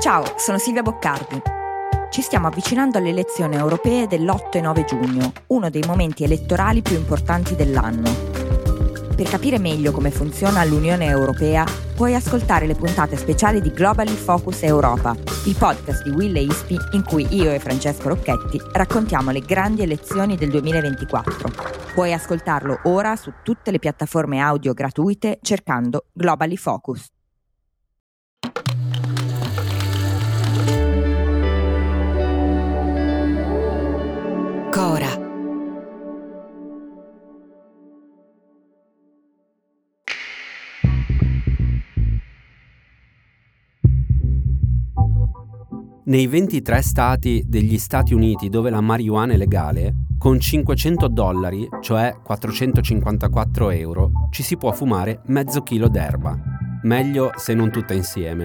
Ciao, sono Silvia Boccardi. Ci stiamo avvicinando alle elezioni europee dell'8 e 9 giugno, uno dei momenti elettorali più importanti dell'anno. Per capire meglio come funziona l'Unione Europea, puoi ascoltare le puntate speciali di Globally Focus Europa, il podcast di Will e Ispi in cui io e Francesco Rocchetti raccontiamo le grandi elezioni del 2024. Puoi ascoltarlo ora su tutte le piattaforme audio gratuite cercando Globally Focus. Cora. Nei 23 stati degli Stati Uniti dove la marijuana è legale, con $500, cioè 454 euro, ci si può fumare mezzo chilo d'erba. Meglio se non tutta insieme.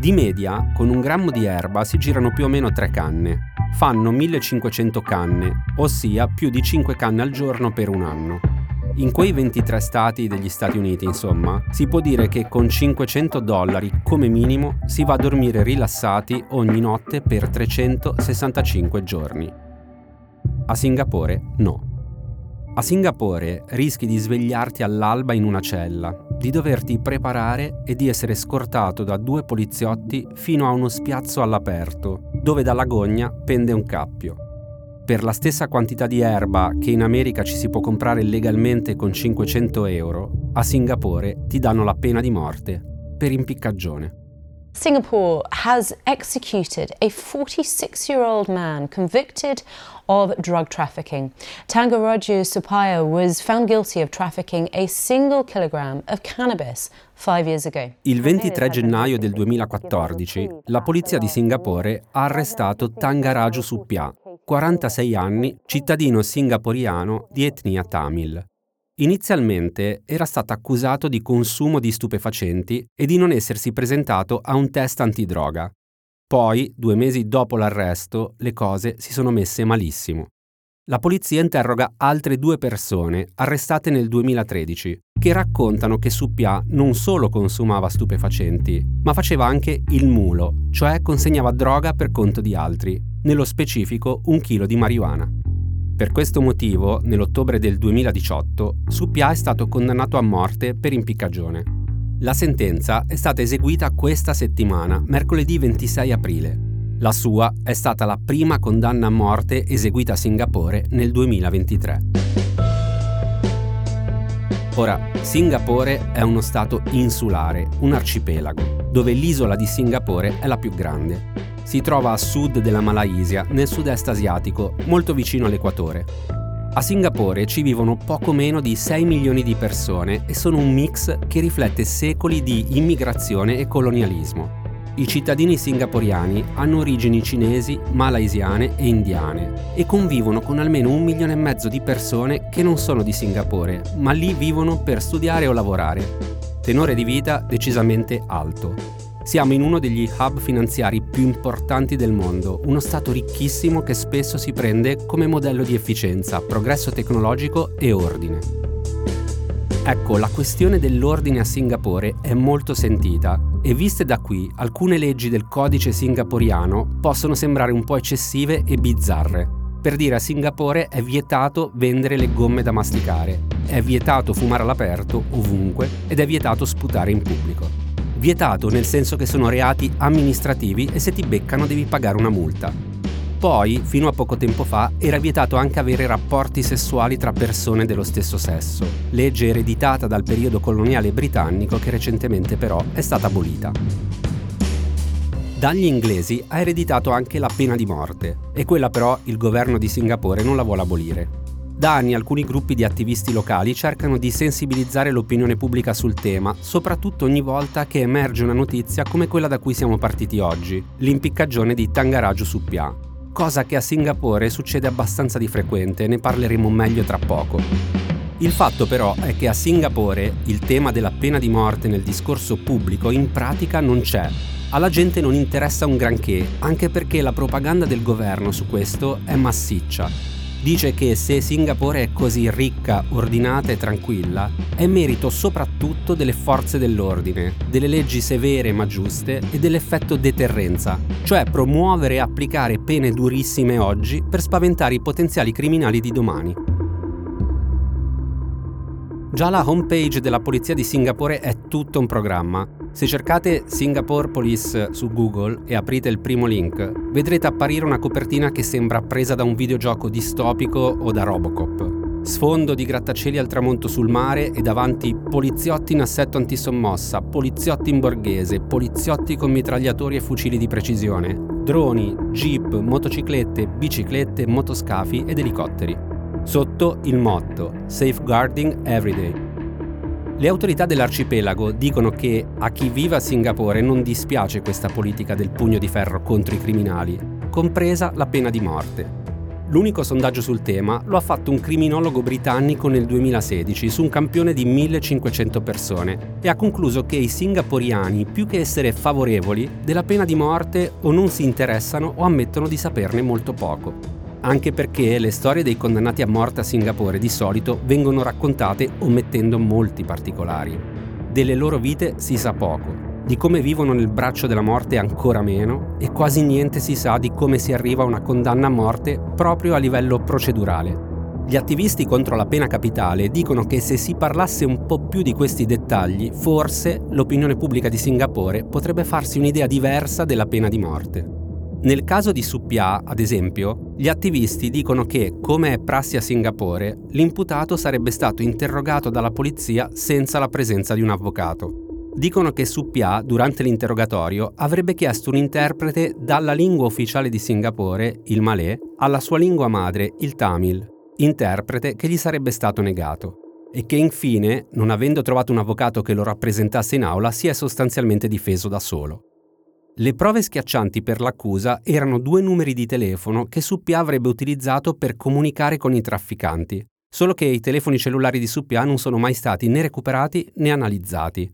Di media, con un grammo di erba si girano più o meno 3 canne. Fanno 1500 canne, ossia più di 5 canne al giorno per un anno. In quei 23 stati degli Stati Uniti, insomma, si può dire che con $500 come minimo si va a dormire rilassati ogni notte per 365 giorni. A Singapore no. A Singapore rischi di svegliarti all'alba in una cella, di doverti preparare e di essere scortato da 2 poliziotti fino a uno spiazzo all'aperto, dove dalla gogna pende un cappio. Per la stessa quantità di erba che in America ci si può comprare legalmente con €500, a Singapore ti danno la pena di morte per impiccagione. Singapore has executed a 46-year-old man convicted of drug trafficking. Tangaraju Suppiah was found guilty of trafficking a single kilogram of cannabis 5 years ago. Il 23 gennaio del 2014 la polizia di Singapore ha arrestato Tangaraju Suppiah, 46 anni, cittadino singaporiano di etnia Tamil. Inizialmente era stato accusato di consumo di stupefacenti e di non essersi presentato a un test antidroga. Poi, 2 mesi dopo l'arresto, le cose si sono messe malissimo. La polizia interroga altre 2 persone arrestate nel 2013, che raccontano che Suppiah non solo consumava stupefacenti, ma faceva anche il mulo, cioè consegnava droga per conto di altri, nello specifico 1 chilo di marijuana. Per questo motivo, nell'ottobre del 2018, Suppiah è stato condannato a morte per impiccagione. La sentenza è stata eseguita questa settimana, mercoledì 26 aprile. La sua è stata la prima condanna a morte eseguita a Singapore nel 2023. Ora, Singapore è uno stato insulare, un arcipelago, dove l'isola di Singapore è la più grande. Si trova a sud della Malesia, nel sud-est asiatico, molto vicino all'equatore. A Singapore ci vivono poco meno di 6 milioni di persone e sono un mix che riflette secoli di immigrazione e colonialismo. I cittadini singaporiani hanno origini cinesi, malaisiane e indiane e convivono con almeno 1,5 milioni di persone che non sono di Singapore, ma lì vivono per studiare o lavorare. Tenore di vita decisamente alto. Siamo in uno degli hub finanziari più importanti del mondo, uno stato ricchissimo che spesso si prende come modello di efficienza, progresso tecnologico e ordine. Ecco, la questione dell'ordine a Singapore è molto sentita. E viste da qui, alcune leggi del codice singaporiano possono sembrare un po' eccessive e bizzarre. Per dire, a Singapore è vietato vendere le gomme da masticare, è vietato fumare all'aperto ovunque ed è vietato sputare in pubblico. Vietato nel senso che sono reati amministrativi e se ti beccano devi pagare una multa. Poi, fino a poco tempo fa, era vietato anche avere rapporti sessuali tra persone dello stesso sesso, legge ereditata dal periodo coloniale britannico che recentemente però è stata abolita. Dagli inglesi ha ereditato anche la pena di morte, e quella però il governo di Singapore non la vuole abolire. Da anni alcuni gruppi di attivisti locali cercano di sensibilizzare l'opinione pubblica sul tema, soprattutto ogni volta che emerge una notizia come quella da cui siamo partiti oggi, l'impiccagione di Tangaraju Suppiah. Cosa che a Singapore succede abbastanza di frequente, ne parleremo meglio tra poco. Il fatto però è che a Singapore il tema della pena di morte nel discorso pubblico in pratica non c'è. Alla gente non interessa un granché, anche perché la propaganda del governo su questo è massiccia. Dice che se Singapore è così ricca, ordinata e tranquilla, è merito soprattutto delle forze dell'ordine, delle leggi severe ma giuste e dell'effetto deterrenza, cioè promuovere e applicare pene durissime oggi per spaventare i potenziali criminali di domani. Già la homepage della polizia di Singapore è tutto un programma. Se cercate Singapore Police su Google e aprite il primo link, vedrete apparire una copertina che sembra presa da un videogioco distopico o da Robocop. Sfondo di grattacieli al tramonto sul mare e davanti poliziotti in assetto antisommossa, poliziotti in borghese, poliziotti con mitragliatori e fucili di precisione, droni, jeep, motociclette, biciclette, motoscafi ed elicotteri. Sotto il motto Safeguarding Everyday. Le autorità dell'arcipelago dicono che a chi vive a Singapore non dispiace questa politica del pugno di ferro contro i criminali, compresa la pena di morte. L'unico sondaggio sul tema lo ha fatto un criminologo britannico nel 2016 su un campione di 1500 persone e ha concluso che i singaporiani, più che essere favorevoli, della pena di morte o non si interessano o ammettono di saperne molto poco. Anche perché le storie dei condannati a morte a Singapore di solito vengono raccontate omettendo molti particolari. Delle loro vite si sa poco, di come vivono nel braccio della morte ancora meno e quasi niente si sa di come si arriva a una condanna a morte proprio a livello procedurale. Gli attivisti contro la pena capitale dicono che se si parlasse un po' più di questi dettagli, forse l'opinione pubblica di Singapore potrebbe farsi un'idea diversa della pena di morte. Nel caso di Suppiah, ad esempio, gli attivisti dicono che, come è prassi a Singapore, l'imputato sarebbe stato interrogato dalla polizia senza la presenza di un avvocato. Dicono che Suppiah, durante l'interrogatorio, avrebbe chiesto un interprete dalla lingua ufficiale di Singapore, il malè, alla sua lingua madre, il tamil, interprete che gli sarebbe stato negato. E che infine, non avendo trovato un avvocato che lo rappresentasse in aula, si è sostanzialmente difeso da solo. Le prove schiaccianti per l'accusa erano 2 numeri di telefono che Suppiah avrebbe utilizzato per comunicare con i trafficanti, solo che i telefoni cellulari di Suppiah non sono mai stati né recuperati né analizzati.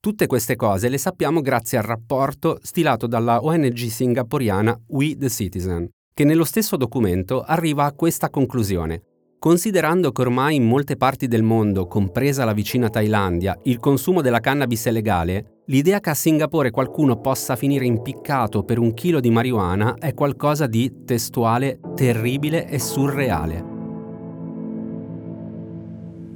Tutte queste cose le sappiamo grazie al rapporto stilato dalla ONG singaporiana We the Citizen, che nello stesso documento arriva a questa conclusione. Considerando che ormai in molte parti del mondo, compresa la vicina Thailandia, il consumo della cannabis è legale, l'idea che a Singapore qualcuno possa finire impiccato per 1 chilo di marijuana è qualcosa di testuale, terribile e surreale.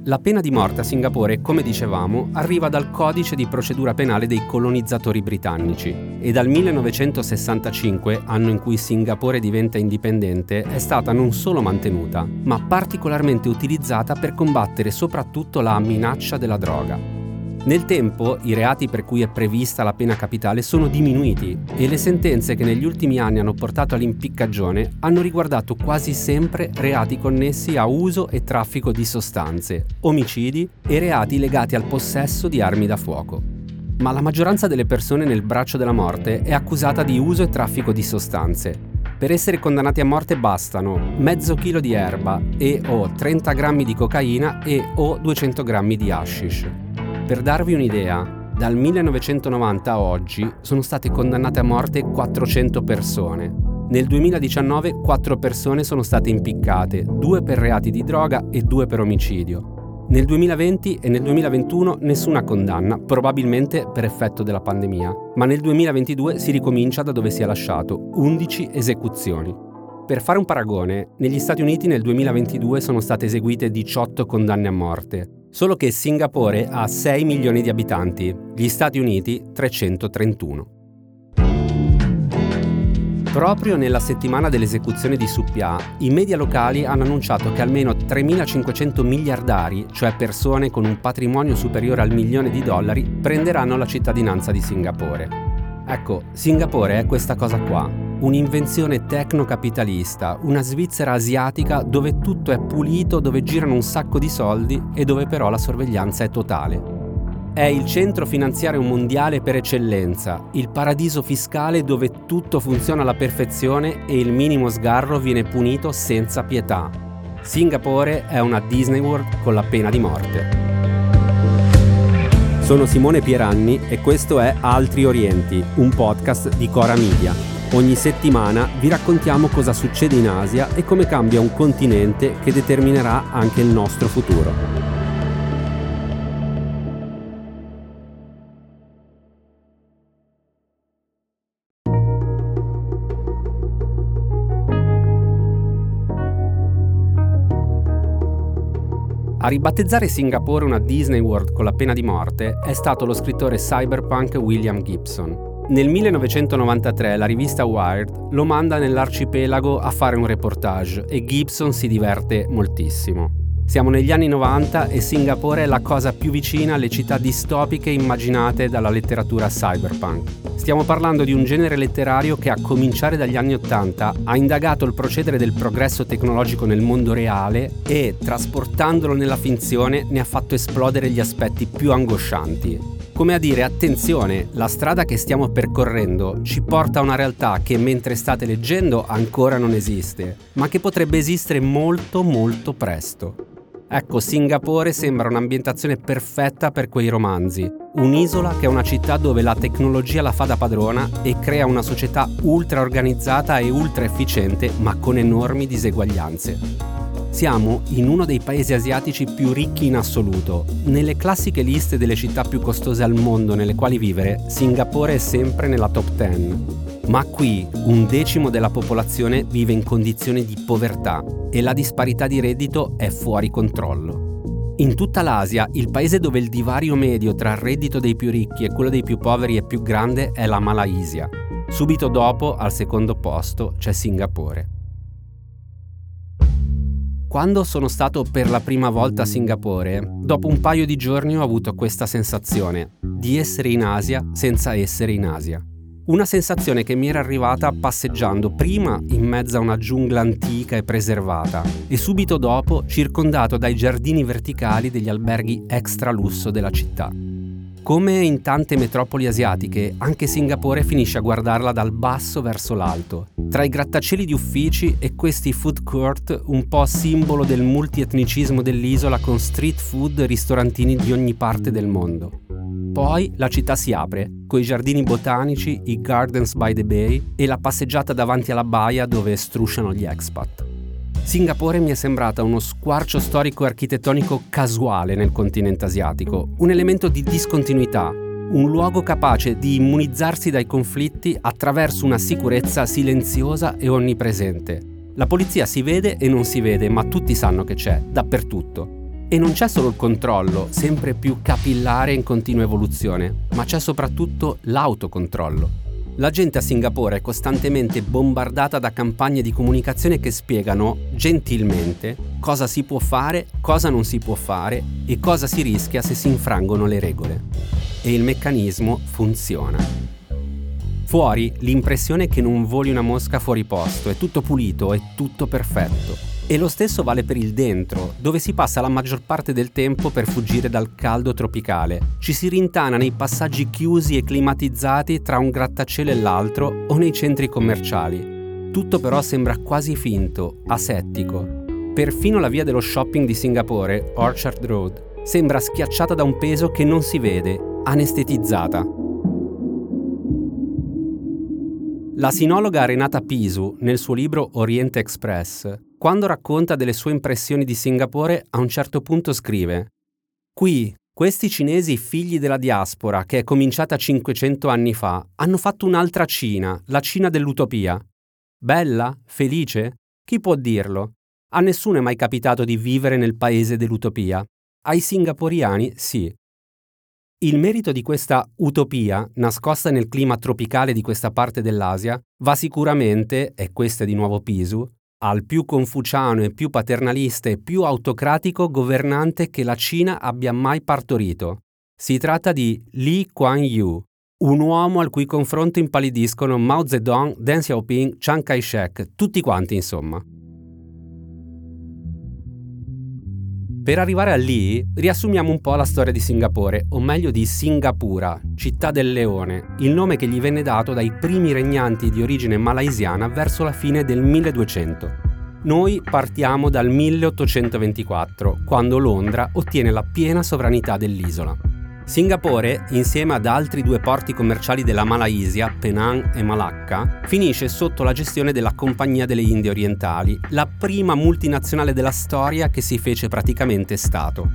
La pena di morte a Singapore, come dicevamo, arriva dal codice di procedura penale dei colonizzatori britannici e dal 1965, anno in cui Singapore diventa indipendente, è stata non solo mantenuta, ma particolarmente utilizzata per combattere soprattutto la minaccia della droga. Nel tempo, i reati per cui è prevista la pena capitale sono diminuiti e le sentenze che negli ultimi anni hanno portato all'impiccagione hanno riguardato quasi sempre reati connessi a uso e traffico di sostanze, omicidi e reati legati al possesso di armi da fuoco. Ma la maggioranza delle persone nel braccio della morte è accusata di uso e traffico di sostanze. Per essere condannati a morte bastano mezzo chilo di erba e o 30 grammi di cocaina e o 200 grammi di hashish. Per darvi un'idea, dal 1990 a oggi sono state condannate a morte 400 persone. Nel 2019 4 persone sono state impiccate, 2 per reati di droga e 2 per omicidio. Nel 2020 e nel 2021 nessuna condanna, probabilmente per effetto della pandemia, ma nel 2022 si ricomincia da dove si è lasciato, 11 esecuzioni. Per fare un paragone, negli Stati Uniti nel 2022 sono state eseguite 18 condanne a morte, solo che Singapore ha 6 milioni di abitanti, gli Stati Uniti 331. Proprio nella settimana dell'esecuzione di Suppiah, i media locali hanno annunciato che almeno 3.500 miliardari, cioè persone con un patrimonio superiore al $1.000.000, prenderanno la cittadinanza di Singapore. Ecco, Singapore è questa cosa qua. Un'invenzione tecno-capitalista, una Svizzera asiatica dove tutto è pulito, dove girano un sacco di soldi e dove però la sorveglianza è totale. È il centro finanziario mondiale per eccellenza, il paradiso fiscale dove tutto funziona alla perfezione e il minimo sgarro viene punito senza pietà. Singapore è una Disney World con la pena di morte. Sono Simone Pieranni e questo è Altri Orienti, un podcast di Cora Media. Ogni settimana vi raccontiamo cosa succede in Asia e come cambia un continente che determinerà anche il nostro futuro. A ribattezzare Singapore una Disney World con la pena di morte è stato lo scrittore cyberpunk William Gibson. Nel 1993 la rivista Wired lo manda nell'arcipelago a fare un reportage e Gibson si diverte moltissimo. Siamo negli anni 90 e Singapore è la cosa più vicina alle città distopiche immaginate dalla letteratura cyberpunk. Stiamo parlando di un genere letterario che, a cominciare dagli anni '80, ha indagato il procedere del progresso tecnologico nel mondo reale e, trasportandolo nella finzione, ne ha fatto esplodere gli aspetti più angoscianti. Come a dire, attenzione, la strada che stiamo percorrendo ci porta a una realtà che, mentre state leggendo, ancora non esiste, ma che potrebbe esistere molto molto presto. Ecco, Singapore sembra un'ambientazione perfetta per quei romanzi. Un'isola che è una città dove la tecnologia la fa da padrona e crea una società ultra organizzata e ultra efficiente, ma con enormi diseguaglianze. Siamo in uno dei paesi asiatici più ricchi in assoluto. Nelle classiche liste delle città più costose al mondo nelle quali vivere, Singapore è sempre nella top 10. Ma qui 1/10 della popolazione vive in condizioni di povertà e la disparità di reddito è fuori controllo. In tutta l'Asia, il paese dove il divario medio tra il reddito dei più ricchi e quello dei più poveri è più grande è la Malesia. Subito dopo, al secondo posto, c'è Singapore. Quando sono stato per la prima volta a Singapore, dopo un paio di giorni ho avuto questa sensazione di essere in Asia senza essere in Asia. Una sensazione che mi era arrivata passeggiando prima in mezzo a una giungla antica e preservata e subito dopo circondato dai giardini verticali degli alberghi extra lusso della città. Come in tante metropoli asiatiche, anche Singapore finisce a guardarla dal basso verso l'alto, tra i grattacieli di uffici e questi food court un po' simbolo del multietnicismo dell'isola con street food e ristorantini di ogni parte del mondo. Poi la città si apre, coi giardini botanici, i Gardens by the Bay e la passeggiata davanti alla baia dove strusciano gli expat. Singapore mi è sembrata uno squarcio storico e architettonico casuale nel continente asiatico, un elemento di discontinuità, un luogo capace di immunizzarsi dai conflitti attraverso una sicurezza silenziosa e onnipresente. La polizia si vede e non si vede, ma tutti sanno che c'è, dappertutto. E non c'è solo il controllo, sempre più capillare e in continua evoluzione, ma c'è soprattutto l'autocontrollo. La gente a Singapore è costantemente bombardata da campagne di comunicazione che spiegano, gentilmente, cosa si può fare, cosa non si può fare e cosa si rischia se si infrangono le regole. E il meccanismo funziona. Fuori, l'impressione che non voli una mosca fuori posto, è tutto pulito, è tutto perfetto. E lo stesso vale per il dentro, dove si passa la maggior parte del tempo per fuggire dal caldo tropicale. Ci si rintana nei passaggi chiusi e climatizzati tra un grattacielo e l'altro o nei centri commerciali. Tutto però sembra quasi finto, asettico. Perfino la via dello shopping di Singapore, Orchard Road, sembra schiacciata da un peso che non si vede, anestetizzata. La sinologa Renata Pisu, nel suo libro Oriente Express, quando racconta delle sue impressioni di Singapore, a un certo punto scrive: «Qui, questi cinesi figli della diaspora, che è cominciata 500 anni fa, hanno fatto un'altra Cina, la Cina dell'utopia. Bella? Felice? Chi può dirlo? A nessuno è mai capitato di vivere nel paese dell'utopia. Ai singaporiani sì». Il merito di questa utopia, nascosta nel clima tropicale di questa parte dell'Asia, va sicuramente, e questa è di nuovo Pisu, al più confuciano e più paternalista e più autocratico governante che la Cina abbia mai partorito. Si tratta di Lee Kuan Yew, un uomo al cui confronto impallidiscono Mao Zedong, Deng Xiaoping, Chiang Kai-shek, tutti quanti insomma. Per arrivare a lì, riassumiamo un po' la storia di Singapore, o meglio di Singapura, città del leone, il nome che gli venne dato dai primi regnanti di origine malaisiana verso la fine del 1200. Noi partiamo dal 1824, quando Londra ottiene la piena sovranità dell'isola. Singapore, insieme ad altri due porti commerciali della Malesia, Penang e Malacca, finisce sotto la gestione della Compagnia delle Indie Orientali, la prima multinazionale della storia che si fece praticamente Stato.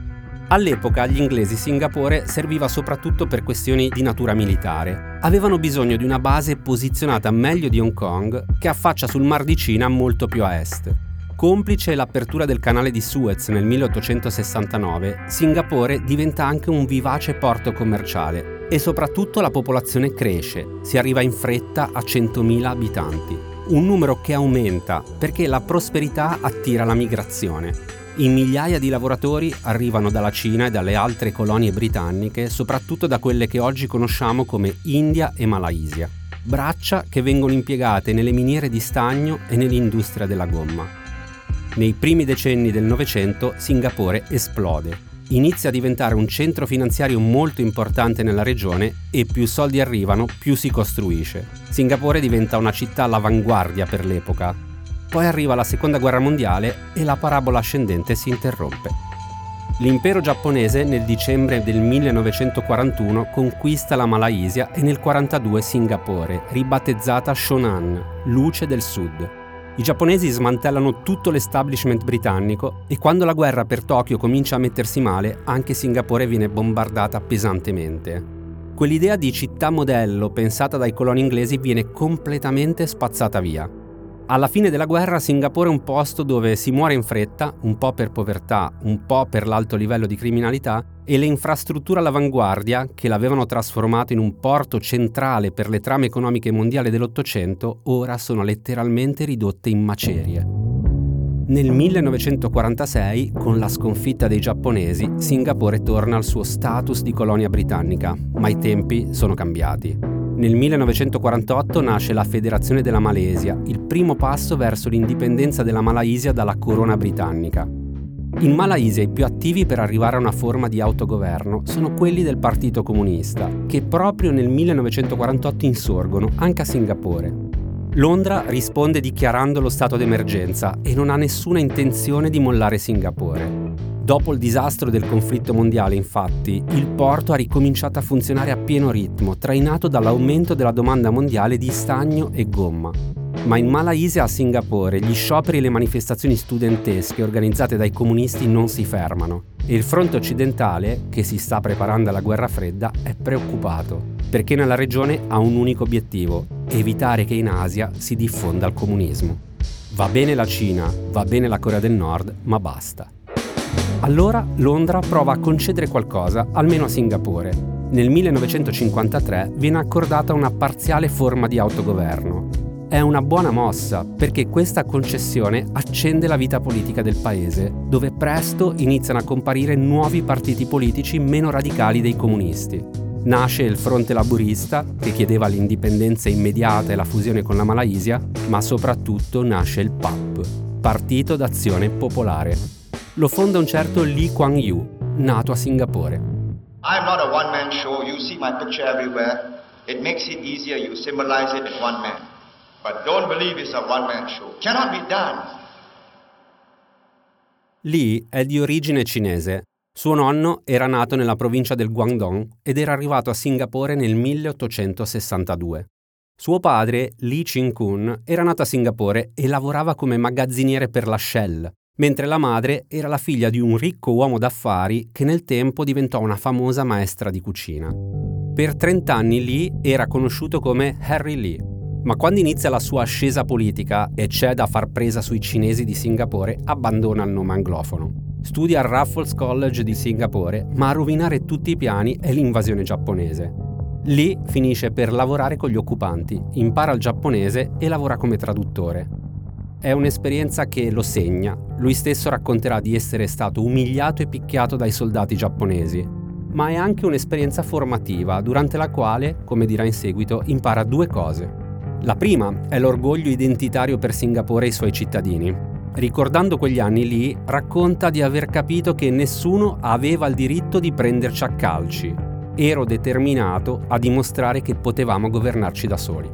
All'epoca agli inglesi Singapore serviva soprattutto per questioni di natura militare. Avevano bisogno di una base posizionata meglio di Hong Kong, che affaccia sul Mar di Cina molto più a est. Complice l'apertura del canale di Suez nel 1869, Singapore diventa anche un vivace porto commerciale e soprattutto la popolazione cresce, si arriva in fretta a 100.000 abitanti, un numero che aumenta perché la prosperità attira la migrazione. In migliaia di lavoratori arrivano dalla Cina e dalle altre colonie britanniche, soprattutto da quelle che oggi conosciamo come India e Malesia, braccia che vengono impiegate nelle miniere di stagno e nell'industria della gomma. Nei primi decenni del Novecento Singapore esplode, inizia a diventare un centro finanziario molto importante nella regione e più soldi arrivano, più si costruisce. Singapore diventa una città all'avanguardia per l'epoca. Poi arriva la Seconda Guerra Mondiale e la parabola ascendente si interrompe. L'impero giapponese nel dicembre del 1941 conquista la Malesia e nel 1942 Singapore, ribattezzata Shonan, luce del sud. I giapponesi smantellano tutto l'establishment britannico e quando la guerra per Tokyo comincia a mettersi male, anche Singapore viene bombardata pesantemente. Quell'idea di città modello pensata dai coloni inglesi viene completamente spazzata via. Alla fine della guerra Singapore è un posto dove si muore in fretta, un po' per povertà, un po' per l'alto livello di criminalità e le infrastrutture all'avanguardia, che l'avevano trasformato in un porto centrale per le trame economiche mondiali dell'Ottocento, ora sono letteralmente ridotte in macerie. Nel 1946, con la sconfitta dei giapponesi, Singapore torna al suo status di colonia britannica, ma i tempi sono cambiati. Nel 1948 nasce la Federazione della Malesia, il primo passo verso l'indipendenza della Malesia dalla corona britannica. In Malesia i più attivi per arrivare a una forma di autogoverno sono quelli del Partito Comunista, che proprio nel 1948 insorgono anche a Singapore. Londra risponde dichiarando lo stato d'emergenza e non ha nessuna intenzione di mollare Singapore. Dopo il disastro del conflitto mondiale, infatti, il porto ha ricominciato a funzionare a pieno ritmo, trainato dall'aumento della domanda mondiale di stagno e gomma. Ma in Malesia e a Singapore gli scioperi e le manifestazioni studentesche organizzate dai comunisti non si fermano e il fronte occidentale, che si sta preparando alla guerra fredda, è preoccupato, perché nella regione ha un unico obiettivo: evitare che in Asia si diffonda il comunismo. Va bene la Cina, va bene la Corea del Nord, ma basta. Allora Londra prova a concedere qualcosa, almeno a Singapore. Nel 1953 viene accordata una parziale forma di autogoverno. È una buona mossa, perché questa concessione accende la vita politica del paese, dove presto iniziano a comparire nuovi partiti politici meno radicali dei comunisti. Nasce il Fronte Laburista, che chiedeva l'indipendenza immediata e la fusione con la Malesia, ma soprattutto nasce il PAP, Partito d'Azione Popolare. Lo fonda un certo Lee Kuan Yew, nato a Singapore. I'm not a one man show, you see my picture everywhere. It makes it easier, you symbolize it in one man. But don't believe it's a one man show. Cannot be done. Lee è di origine cinese. Suo nonno era nato nella provincia del Guangdong ed era arrivato a Singapore nel 1862. Suo padre, Lee Chin Koon, era nato a Singapore e lavorava come magazziniere per la Shell, mentre la madre era la figlia di un ricco uomo d'affari che nel tempo diventò una famosa maestra di cucina. Per 30 anni Lee era conosciuto come Harry Lee, ma quando inizia la sua ascesa politica e c'è da far presa sui cinesi di Singapore, abbandona il nome anglofono. Studia al Raffles College di Singapore, ma a rovinare tutti i piani è l'invasione giapponese. Lee finisce per lavorare con gli occupanti, impara il giapponese e lavora come traduttore. È un'esperienza che lo segna. Lui stesso racconterà di essere stato umiliato e picchiato dai soldati giapponesi. Ma è anche un'esperienza formativa, durante la quale, come dirà in seguito, impara due cose. La prima è l'orgoglio identitario per Singapore e i suoi cittadini. Ricordando quegli anni lì, racconta di aver capito che nessuno aveva il diritto di prenderci a calci. Ero determinato a dimostrare che potevamo governarci da soli.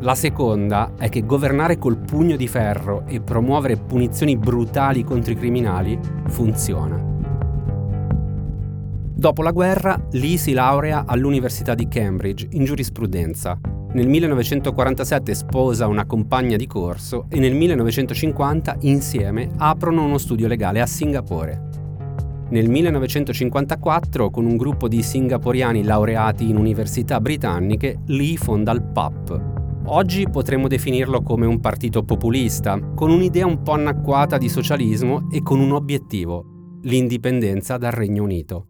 La seconda è che governare col pugno di ferro e promuovere punizioni brutali contro i criminali funziona. Dopo la guerra, Lee si laurea all'Università di Cambridge in giurisprudenza. Nel 1947 sposa una compagna di corso e nel 1950 insieme aprono uno studio legale a Singapore. Nel 1954, con un gruppo di singaporiani laureati in università britanniche, Lee fonda il PAP. Oggi potremmo definirlo come un partito populista, con un'idea un po' anacquata di socialismo e con un obiettivo: l'indipendenza dal Regno Unito.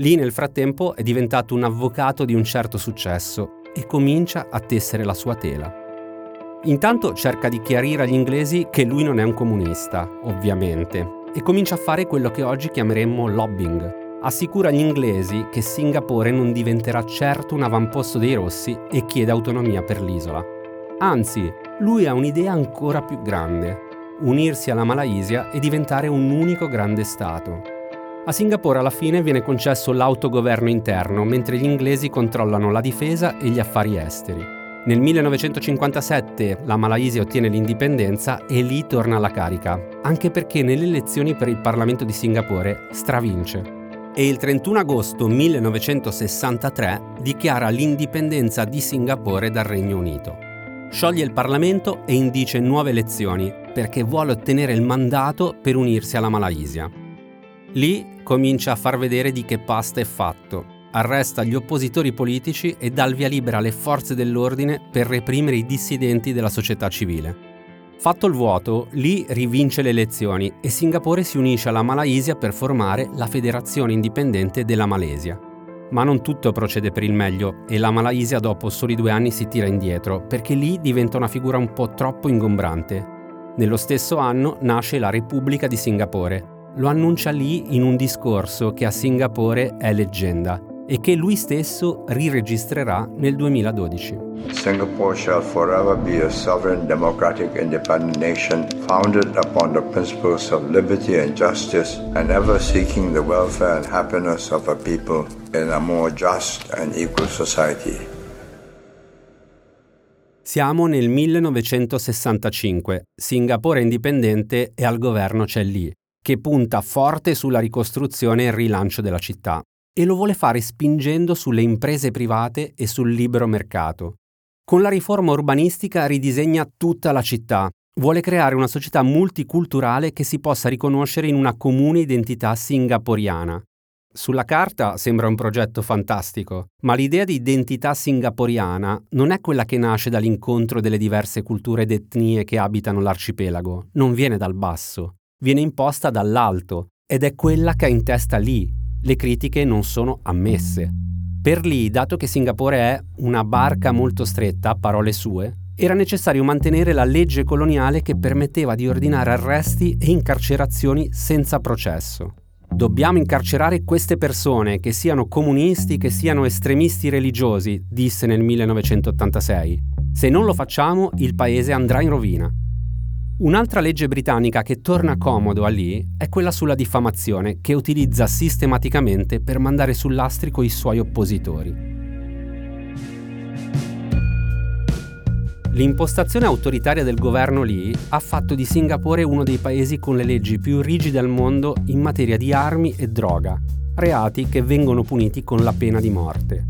Lee nel frattempo è diventato un avvocato di un certo successo e comincia a tessere la sua tela. Intanto cerca di chiarire agli inglesi che lui non è un comunista, ovviamente, e comincia a fare quello che oggi chiameremmo lobbying. Assicura agli inglesi che Singapore non diventerà certo un avamposto dei rossi e chiede autonomia per l'isola. Anzi, lui ha un'idea ancora più grande: unirsi alla Malesia e diventare un unico grande stato. A Singapore alla fine viene concesso l'autogoverno interno, mentre gli inglesi controllano la difesa e gli affari esteri. Nel 1957 la Malesia ottiene l'indipendenza e Lee torna alla carica, anche perché nelle elezioni per il Parlamento di Singapore stravince. E il 31 agosto 1963 dichiara l'indipendenza di Singapore dal Regno Unito. Scioglie il Parlamento e indice nuove elezioni, perché vuole ottenere il mandato per unirsi alla Malesia. Lì comincia a far vedere di che pasta è fatto. Arresta gli oppositori politici e dà il via libera alle forze dell'ordine per reprimere i dissidenti della società civile. Fatto il vuoto, Lì rivince le elezioni e Singapore si unisce alla Malesia per formare la Federazione Indipendente della Malesia. Ma non tutto procede per il meglio e la Malesia dopo soli 2 anni si tira indietro perché Lì diventa una figura un po' troppo ingombrante. Nello stesso anno nasce la Repubblica di Singapore. Lo annuncia Lee in un discorso che a Singapore è leggenda e che lui stesso riregistrerà nel 2012. Singapore shall forever be a sovereign, democratic, independent nation founded upon the principles of liberty and justice and ever seeking the welfare and happiness of a people in a more just and equal society. Siamo nel 1965. Singapore è indipendente e al governo c'è Lee, che punta forte sulla ricostruzione e il rilancio della città. E lo vuole fare spingendo sulle imprese private e sul libero mercato. Con la riforma urbanistica ridisegna tutta la città. Vuole creare una società multiculturale che si possa riconoscere in una comune identità singaporiana. Sulla carta sembra un progetto fantastico, ma l'idea di identità singaporiana non è quella che nasce dall'incontro delle diverse culture ed etnie che abitano l'arcipelago. Non viene dal basso, viene imposta dall'alto ed è quella che ha in testa Lì. Le critiche non sono ammesse. Per Lee, dato che Singapore è una barca molto stretta, parole sue, era necessario mantenere la legge coloniale che permetteva di ordinare arresti e incarcerazioni senza processo. «Dobbiamo incarcerare queste persone, che siano comunisti, che siano estremisti religiosi», disse nel 1986. «Se non lo facciamo, il paese andrà in rovina». Un'altra legge britannica che torna comodo a Lee è quella sulla diffamazione, che utilizza sistematicamente per mandare sul lastrico i suoi oppositori. L'impostazione autoritaria del governo Lee ha fatto di Singapore uno dei paesi con le leggi più rigide al mondo in materia di armi e droga, reati che vengono puniti con la pena di morte.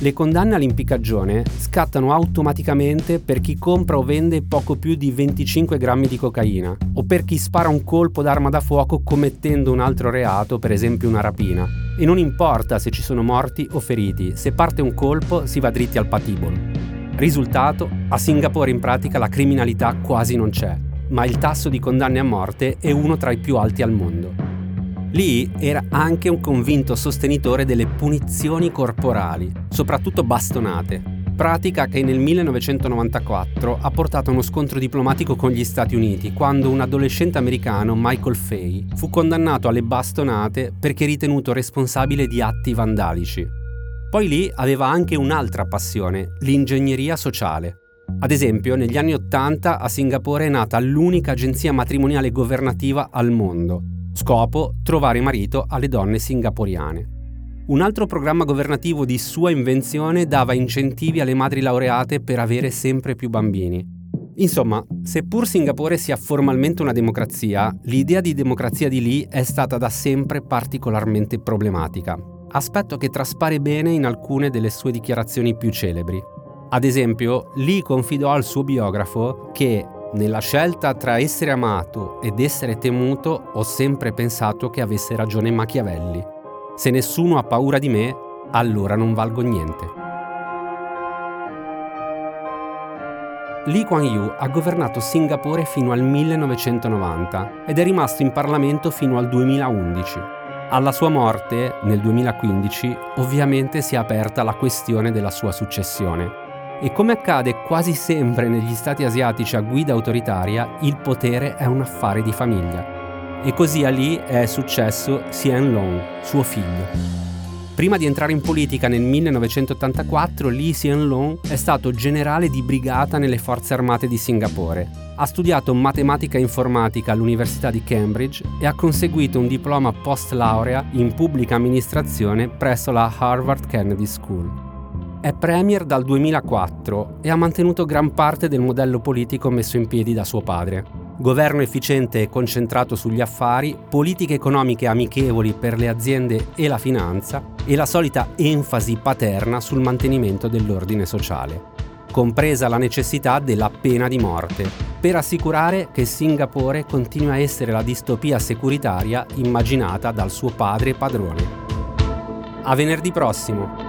Le condanne all'impiccagione scattano automaticamente per chi compra o vende poco più di 25 grammi di cocaina o per chi spara un colpo d'arma da fuoco commettendo un altro reato, per esempio una rapina. E non importa se ci sono morti o feriti, se parte un colpo si va dritti al patibolo. Risultato: a Singapore in pratica la criminalità quasi non c'è, ma il tasso di condanne a morte è uno tra i più alti al mondo. Lee era anche un convinto sostenitore delle punizioni corporali, soprattutto bastonate, pratica che nel 1994 ha portato a uno scontro diplomatico con gli Stati Uniti, quando un adolescente americano, Michael Fay, fu condannato alle bastonate perché ritenuto responsabile di atti vandalici. Poi Lee aveva anche un'altra passione, l'ingegneria sociale. Ad esempio, negli anni '80 a Singapore è nata l'unica agenzia matrimoniale governativa al mondo. Scopo: trovare marito alle donne singaporiane. Un altro programma governativo di sua invenzione dava incentivi alle madri laureate per avere sempre più bambini. Insomma, seppur Singapore sia formalmente una democrazia, l'idea di democrazia di Lee è stata da sempre particolarmente problematica, aspetto che traspare bene in alcune delle sue dichiarazioni più celebri. Ad esempio, Lee confidò al suo biografo che nella scelta tra essere amato ed essere temuto ho sempre pensato che avesse ragione Machiavelli. Se nessuno ha paura di me, allora non valgo niente. Lee Kuan Yew ha governato Singapore fino al 1990 ed è rimasto in Parlamento fino al 2011. Alla sua morte, nel 2015, ovviamente si è aperta la questione della sua successione. E come accade quasi sempre negli stati asiatici a guida autoritaria, il potere è un affare di famiglia. E così a Lee è successo Hsien Loong, suo figlio. Prima di entrare in politica nel 1984, Lee Hsien Loong è stato generale di brigata nelle Forze Armate di Singapore. Ha studiato matematica e informatica all'Università di Cambridge e ha conseguito un diploma post laurea in pubblica amministrazione presso la Harvard Kennedy School. È premier dal 2004 e ha mantenuto gran parte del modello politico messo in piedi da suo padre. Governo efficiente e concentrato sugli affari, politiche economiche amichevoli per le aziende e la finanza e la solita enfasi paterna sul mantenimento dell'ordine sociale, compresa la necessità della pena di morte, per assicurare che Singapore continua a essere la distopia securitaria immaginata dal suo padre padrone. A venerdì prossimo!